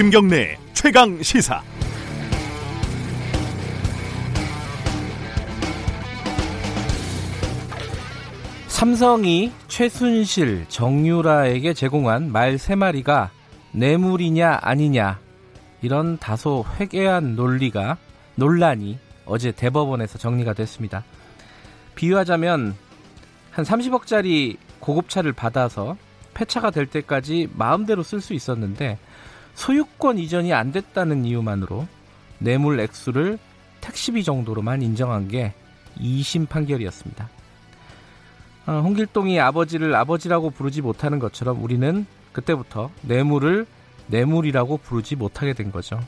김경래 최강시사. 삼성이 최순실, 정유라에게 제공한 말 3마리가 뇌물이냐 아니냐, 이런 다소 회개한 논란이 어제 대법원에서 정리가 됐습니다. 비유하자면 한 30억짜리 고급차를 받아서 폐차가 될 때까지 마음대로 쓸 수 있었는데, 소유권 이전이 안 됐다는 이유만으로 뇌물 액수를 택시비 정도로만 인정한 게 2심 판결이었습니다. 홍길동이 아버지를 아버지라고 부르지 못하는 것처럼 우리는 그때부터 뇌물을 뇌물이라고 부르지 못하게 된 거죠.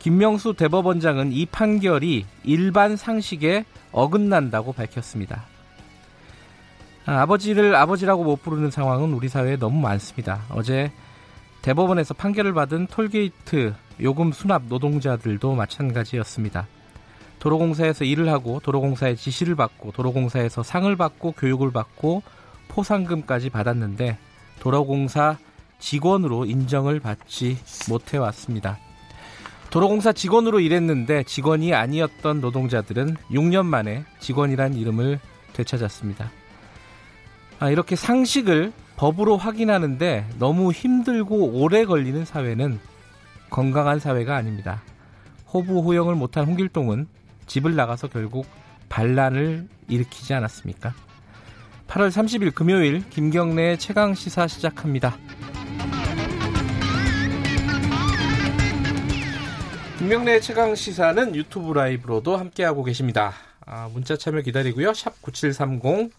김명수 대법원장은 이 판결이 일반 상식에 어긋난다고 밝혔습니다. 아버지를 아버지라고 못 부르는 상황은 우리 사회에 너무 많습니다. 어제 대법원에서 판결을 받은 톨게이트 요금 수납 노동자들도 마찬가지였습니다. 도로공사에서 일을 하고, 도로공사의 지시를 받고, 도로공사에서 상을 받고, 교육을 받고, 포상금까지 받았는데 도로공사 직원으로 인정을 받지 못해왔습니다. 도로공사 직원으로 일했는데 직원이 아니었던 노동자들은 6년 만에 직원이란 이름을 되찾았습니다. 이렇게 상식을 법으로 확인하는데 너무 힘들고 오래 걸리는 사회는 건강한 사회가 아닙니다. 호부호영을 못한 홍길동은 집을 나가서 결국 반란을 일으키지 않았습니까? 8월 30일 금요일 김경래의 최강시사 시작합니다. 김명래의 최강시사는 유튜브 라이브로도 함께하고 계십니다. 문자 참여 기다리고요. 샵 9730,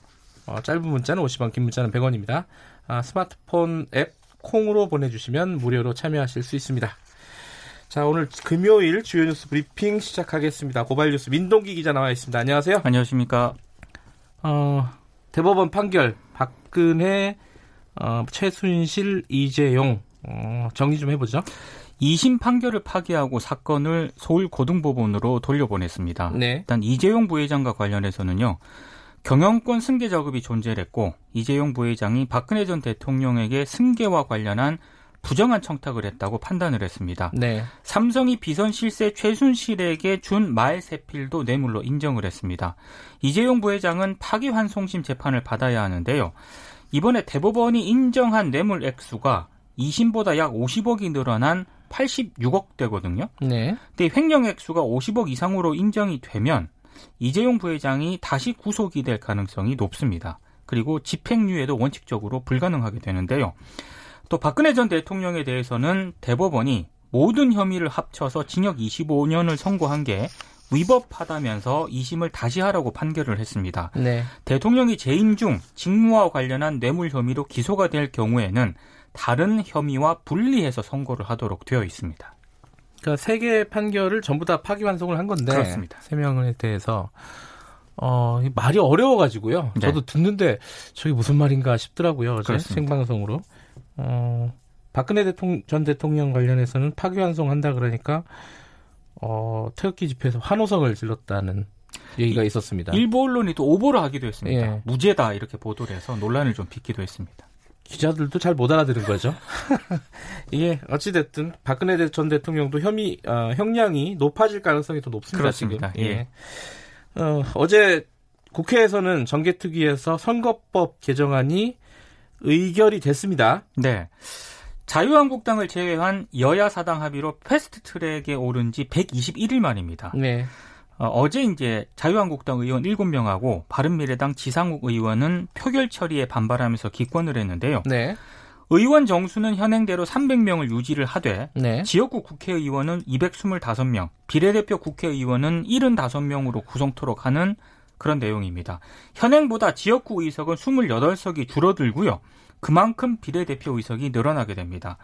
짧은 문자는 50원, 긴 문자는 100원입니다. 스마트폰 앱 콩으로 보내주시면 무료로 참여하실 수 있습니다. 자, 오늘 금요일 주요 뉴스 브리핑 시작하겠습니다. 고발 뉴스 민동기 기자 나와 있습니다. 안녕하세요. 안녕하십니까. 대법원 판결, 박근혜, 최순실, 이재용, 정리 좀 해보죠. 2심 판결을 파기하고 사건을 서울고등법원으로 돌려보냈습니다. 네. 일단 이재용 부회장과 관련해서는요, 경영권 승계 작업이 존재했고, 이재용 부회장이 박근혜 전 대통령에게 승계와 관련한 부정한 청탁을 했다고 판단을 했습니다. 네. 삼성이 비선 실세 최순실에게 준 말 3필도 뇌물로 인정을 했습니다. 이재용 부회장은 파기환송심 재판을 받아야 하는데요, 이번에 대법원이 인정한 뇌물 액수가 2심보다 약 50억이 늘어난 86억 되거든요. 네. 근데 횡령 액수가 50억 이상으로 인정이 되면 이재용 부회장이 다시 구속이 될 가능성이 높습니다. 그리고 집행유예도 원칙적으로 불가능하게 되는데요. 또 박근혜 전 대통령에 대해서는 대법원이 모든 혐의를 합쳐서 징역 25년을 선고한 게 위법하다면서 2심을 다시 하라고 판결을 했습니다. 네. 대통령이 재임 중 직무와 관련한 뇌물 혐의로 기소가 될 경우에는 다른 혐의와 분리해서 선고를 하도록 되어 있습니다. 그러니까 세 개의 판결을 전부 다 파기환송을 한 건데, 그렇습니다. 세 명에 대해서 말이 어려워가지고요. 네. 저도 듣는데 저게 무슨 말인가 싶더라고요. 생방송으로. 박근혜 전 대통령 관련해서는 파기환송한다 그러니까 태극기 집회에서 환호성을 질렀다는 얘기가 있었습니다. 일부 언론이 또 오보를 하기도 했습니다. 예. 무죄다 이렇게 보도를 해서 논란을 좀 빚기도 했습니다. 기자들도 잘 못 알아들은 거죠. 이게 어찌됐든 박근혜 전 대통령도 형량이 높아질 가능성이 더 높습니다. 그렇습니다. 지금. 예. 어제 국회에서는 정개특위에서 선거법 개정안이 의결이 됐습니다. 네. 자유한국당을 제외한 여야 사당 합의로 패스트트랙에 오른 지 121일 만입니다. 네. 어제 이제 자유한국당 의원 7명하고 바른미래당 지상욱 의원은 표결 처리에 반발하면서 기권을 했는데요. 네. 의원 정수는 현행대로 300명을 유지를 하되, 네. 지역구 국회의원은 225명, 비례대표 국회의원은 75명으로 구성토록 하는 그런 내용입니다. 현행보다 지역구 의석은 28석이 줄어들고요. 그만큼 비례대표 의석이 늘어나게 됩니다.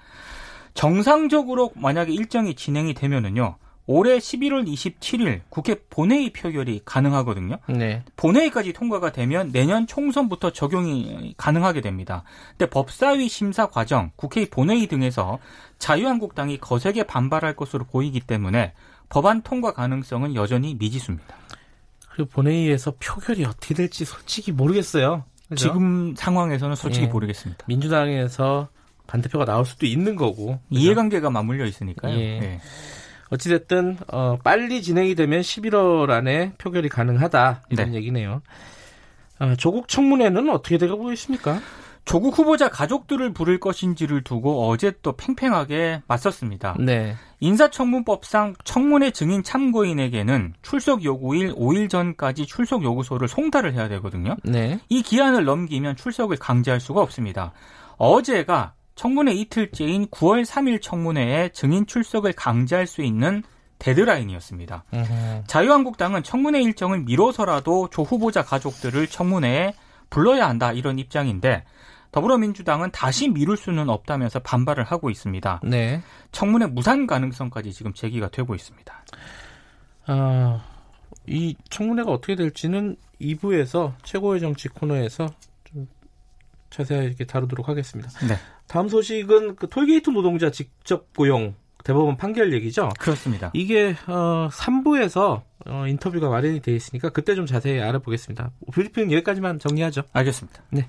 정상적으로 만약에 일정이 진행이 되면은요, 올해 11월 27일 국회 본회의 표결이 가능하거든요. 네. 본회의까지 통과가 되면 내년 총선부터 적용이 가능하게 됩니다. 근데 법사위 심사 과정, 국회 본회의 등에서 자유한국당이 거세게 반발할 것으로 보이기 때문에 법안 통과 가능성은 여전히 미지수입니다. 그리고 본회의에서 표결이 어떻게 될지 솔직히 모르겠어요. 그렇죠? 지금 상황에서는 솔직히 모르겠습니다. 민주당에서 반대표가 나올 수도 있는 거고. 그죠? 이해관계가 맞물려 있으니까요. 예. 네. 어찌됐든 빨리 진행이 되면 11월 안에 표결이 가능하다. 이런 네. 얘기네요. 조국 청문회는 어떻게 되고 보이십니까? 조국 후보자 가족들을 부를 것인지를 두고 어제 또 팽팽하게 맞섰습니다. 네. 인사청문법상 청문회 증인 참고인에게는 출석 요구일 5일 전까지 출석 요구서를 송달을 해야 되거든요. 네. 이 기한을 넘기면 출석을 강제할 수가 없습니다. 어제가 청문회 이틀째인 9월 3일 청문회에 증인 출석을 강제할 수 있는 데드라인이었습니다. 자유한국당은 청문회 일정을 미뤄서라도 조 후보자 가족들을 청문회에 불러야 한다 이런 입장인데 더불어민주당은 다시 미룰 수는 없다면서 반발을 하고 있습니다. 네. 청문회 무산 가능성까지 지금 제기가 되고 있습니다. 이 청문회가 어떻게 될지는 2부에서 최고의 정치 코너에서 좀 자세하게 다루도록 하겠습니다. 네. 다음 소식은 그 톨게이트 노동자 직접 고용 대법원 판결 얘기죠? 그렇습니다. 이게 3부에서 인터뷰가 마련이 되어 있으니까 그때 좀 자세히 알아보겠습니다. 브리핑 여기까지만 정리하죠. 알겠습니다. 네.